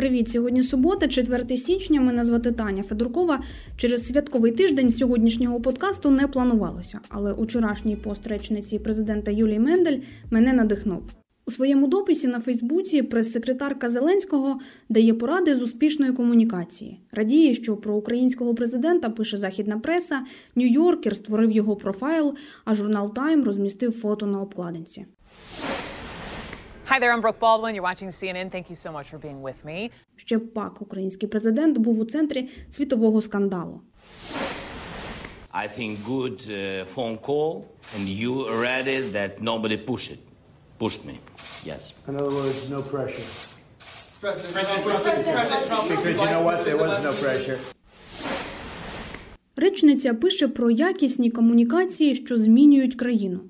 Привіт, сьогодні субота, 4 січня, мене звати Таня Федоркова. Через святковий тиждень сьогоднішнього подкасту не планувалося, але учорашній пост речниці президента Юлії Мендель мене надихнув. У своєму дописі на Фейсбуці прес-секретарка Зеленського дає поради з успішної комунікації. Радіє, що про українського президента пише західна преса, Нью-Йоркер створив його профайл, а журнал Time розмістив фото на обкладинці. Hi there, I'm Brooke Baldwin. You're watching CNN. Thank you so much for being with me. Ще пак український президент був у центрі світового скандалу. I think good phone call and you read it that nobody pushed it. Pushed me. Yes. In other words, no pressure. President Trump. Because you know what? There was no pressure. Речниця пише про якісні комунікації, що змінюють країну.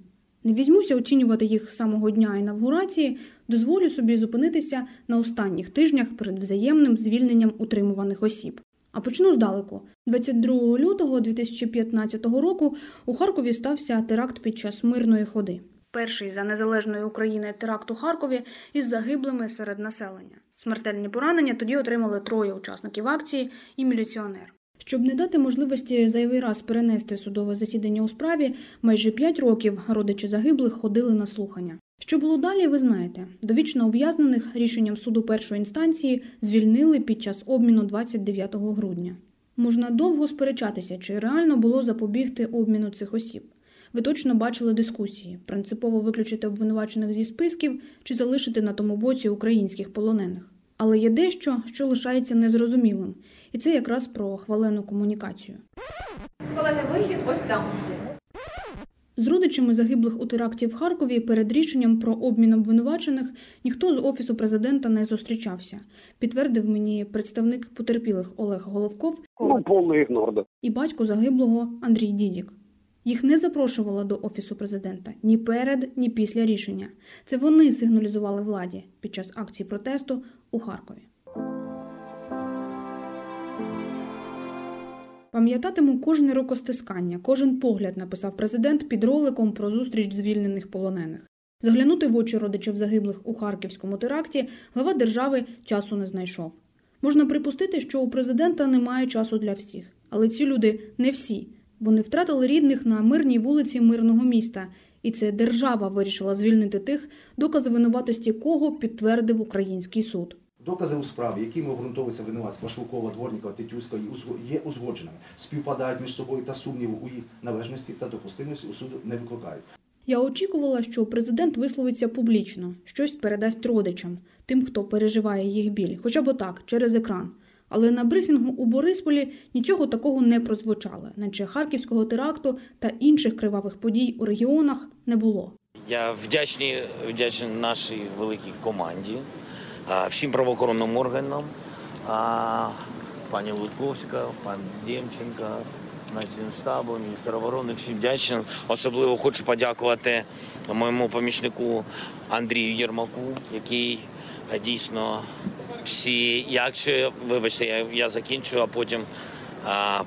Не візьмуся оцінювати їх з самого дня інавгурації, дозволю собі зупинитися на останніх тижнях перед взаємним звільненням утримуваних осіб. А почну здалеку. 22 лютого 2015 року у Харкові стався теракт під час мирної ходи. Перший за незалежної України теракт у Харкові із загиблими серед населення. Смертельні поранення тоді отримали 3 учасників акції і міліціонер. Щоб не дати можливості зайвий раз перенести судове засідання у справі, майже 5 років родичі загиблих ходили на слухання. Що було далі, ви знаєте. Довічно ув'язнених рішенням суду першої інстанції звільнили під час обміну 29 грудня. Можна довго сперечатися, чи реально було запобігти обміну цих осіб. Ви точно бачили дискусії – принципово виключити обвинувачених зі списків чи залишити на тому боці українських полонених. Але є дещо, що лишається незрозумілим. І це якраз про хвалену комунікацію. Колеги, вихід ось там. З родичами загиблих у теракті в Харкові перед рішенням про обмін обвинувачених ніхто з Офісу президента не зустрічався. Підтвердив мені представник потерпілих Олег Головков і батько загиблого Андрій Дідік. Їх не запрошувала до Офісу президента ні перед, ні після рішення. Це вони сигналізували владі під час акції протесту у Харкові. Пам'ятатиму кожне рукостискання, кожен погляд, написав президент під роликом про зустріч звільнених полонених. Заглянути в очі родичів загиблих у харківському теракті глава держави часу не знайшов. Можна припустити, що у президента немає часу для всіх. Але ці люди не всі. Вони втратили рідних на мирній вулиці мирного міста. І це держава вирішила звільнити тих, докази винуватості кого підтвердив український суд. Докази у справі, якими обґрунтовується винуватість Пашукова, Дворнікова, Тетюська, є узгодженими, співпадають між собою та сумніву у їх належності та допустимості у суду не викликають. Я очікувала, що президент висловиться публічно, щось передасть родичам, тим, хто переживає їх біль, хоча б отак, через екран. Але на брифінгу у Борисполі нічого такого не прозвучало, наче харківського теракту та інших кривавих подій у регіонах не було. Я вдячний нашій великій команді, всім правоохоронним органам, пані Лудковська, пані Дємченко, Нацгенштабу, міністр оборони, всім вдячний. Особливо хочу подякувати моєму помічнику Андрію Єрмаку, який дійсно всі, якщо, вибачте, я закінчу, а потім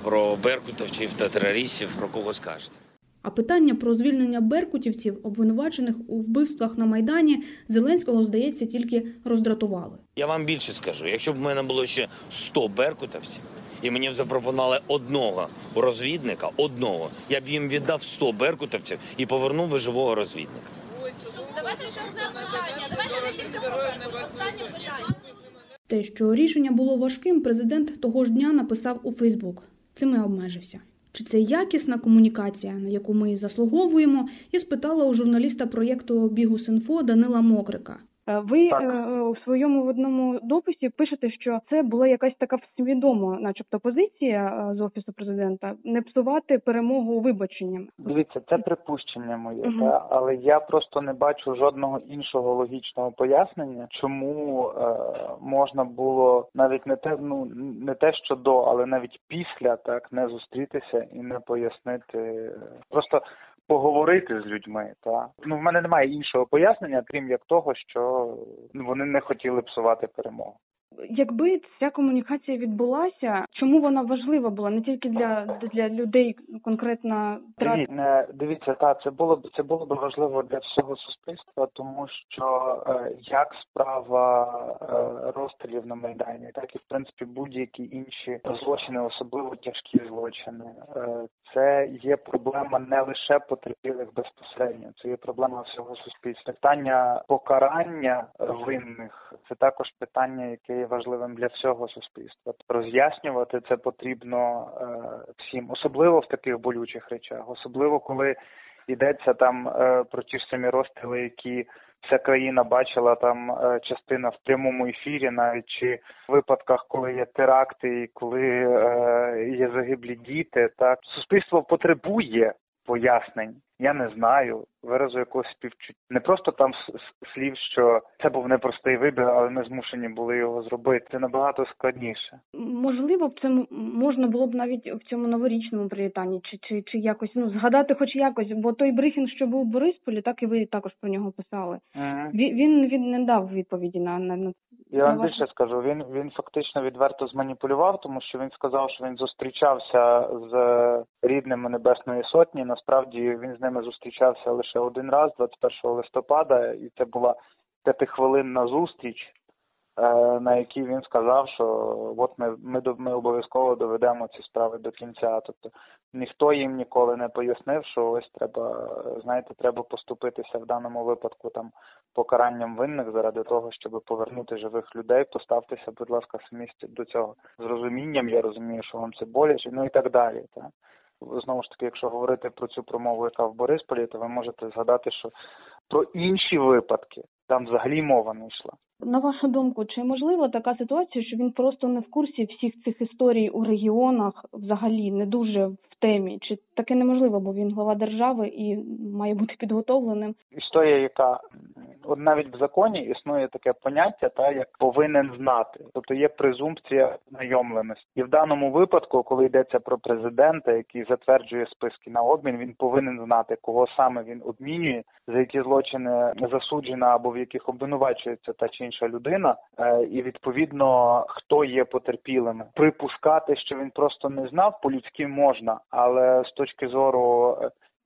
про беркутовців та терористів, про кого скажете. А питання про звільнення беркутівців, обвинувачених у вбивствах на Майдані, Зеленського, здається, тільки роздратували. Я вам більше скажу. Якщо б в мене було ще 100 беркутовців, і мені б запропонували одного розвідника, я б їм віддав 100 беркутовців і повернув би живого розвідника. Давайте щось на питання. Давайте не тільки про беркут. Останнє питання. Те, що рішення було важким, президент того ж дня написав у Фейсбук. Цим і обмежився. Чи це якісна комунікація, на яку ми заслуговуємо, я спитала у журналіста проєкту «Бігус.Інфо» Данила Мокрика. Ви у своєму в одному дописі пишете, що це була якась така свідома, начебто, позиція з Офісу президента не псувати перемогу вибаченнями. Дивіться, це припущення моє, але я просто не бачу жодного іншого логічного пояснення, чому можна було навіть не те, що до, але навіть після так не зустрітися і не пояснити просто. Поговорити з людьми, так. В мене немає іншого пояснення, крім як того, що вони не хотіли псувати перемогу. Якби ця комунікація відбулася, чому вона важлива була не тільки для людей конкретно? Дивіться, це було б важливо для всього суспільства, тому що як справа розстрілів на Майдані, так і, в принципі, будь-які інші злочини, особливо тяжкі злочини, це є проблема не лише потерпілих безпосередньо, це є проблема всього суспільства. Питання покарання винних – це також питання, яке є важливим для всього суспільства. Роз'яснювати це потрібно всім, особливо в таких болючих речах, особливо коли йдеться там про ті ж самі розстріли, які вся країна бачила там частина в прямому ефірі, навіть чи в випадках, коли є теракти і коли є загиблі діти. Так, суспільство потребує пояснень. Я не знаю, виразу якогось співчуття. Не просто там слів, що це був непростий вибір, але ми змушені були його зробити. Це набагато складніше. Можливо, це можна було б навіть в цьому новорічному привітанні, чи якось, згадати хоч якось, бо той брифінг, що був в Борисполі, так і ви також про нього писали. Угу. Він не дав відповіді на я вам більше скажу, він фактично відверто зманіпулював, тому що він сказав, що він зустрічався з рідними Небесної Сотні. Насправді він з ними зустрічався лише один раз, 21 листопада, і це була 5-хвилинна зустріч, на якій він сказав, що от ми обов'язково доведемо ці справи до кінця. Тобто ніхто їм ніколи не пояснив, що ось треба поступитися в даному випадку там покаранням винних заради того, щоб повернути живих людей, поставтеся, будь ласка, самі до цього з розумінням, я розумію, що вам це боляче, і так далі, так. Знову ж таки, якщо говорити про цю промову, яка в Борисполі, то ви можете згадати, що про інші випадки там взагалі мова не йшла. На вашу думку, чи можлива така ситуація, що він просто не в курсі всіх цих історій у регіонах, взагалі не дуже в темі? Чи таке неможливо, бо він глава держави і має бути підготовленим? Історія, яка навіть в законі існує таке поняття, як повинен знати. Тобто є презумпція знайомленості. І в даному випадку, коли йдеться про президента, який затверджує списки на обмін, він повинен знати, кого саме він обмінює, за які злочини засуджена або в яких обвинувачується та чи інша людина, і, відповідно, хто є потерпілими. Припускати, що він просто не знав, по-людськи можна, але з точки зору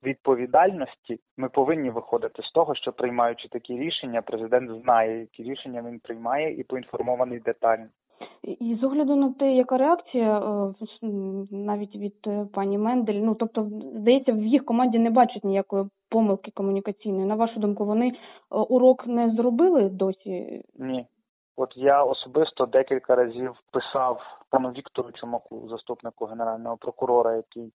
відповідальності ми повинні виходити з того, що, приймаючи такі рішення, президент знає, які рішення він приймає, і поінформований детально. І з огляду на те, яка реакція навіть від пані Мендель, тобто, здається, в їх команді не бачать ніякої помилки комунікаційної. На вашу думку, вони урок не зробили досі? Ні. От я особисто декілька разів писав пану Віктору Чумаку, заступнику генерального прокурора, який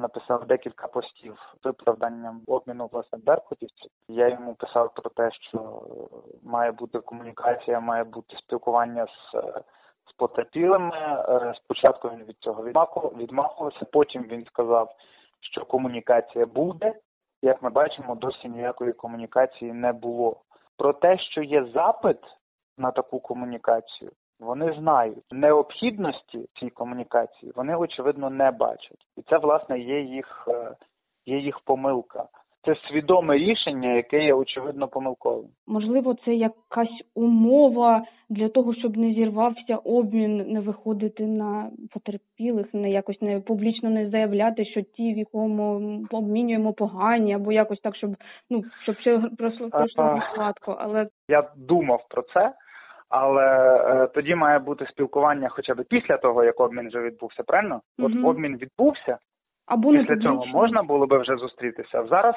написав декілька постів з виправданням обміну, власне, беркутівців. Я йому писав про те, що має бути комунікація, має бути спілкування з потерпілими. Спочатку він від цього відмахувався, потім він сказав, що комунікація буде. Як ми бачимо, досі ніякої комунікації не було. Про те, що є запит на таку комунікацію, вони знають. Необхідності цій комунікації вони, очевидно, не бачать. І це, власне, є їх помилка. Це свідоме рішення, яке є, очевидно, помилковим. Можливо, це якась умова для того, щоб не зірвався обмін, не виходити на потерпілих, не якось не публічно не заявляти, що ті, в якому обмінюємо, погані, або якось так, щоб все пройшло гладко. Але я думав про це. Але тоді має бути спілкування хоча б після того, як обмін вже відбувся, правильно? От обмін відбувся, або після цього можна було би вже зустрітися. Зараз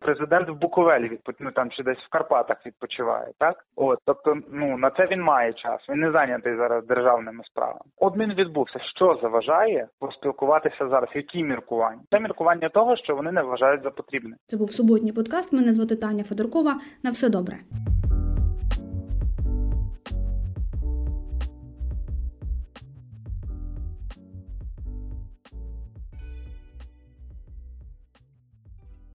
президент в Буковелі відпочиває, там чи десь в Карпатах відпочиває, так? От, тобто, на це він має час, він не зайнятий зараз державними справами. Обмін відбувся. Що заважає поспілкуватися зараз? Які міркування? Це міркування того, що вони не вважають за потрібне. Це був суботній подкаст. Мене звати Таня Федоркова. На все добре.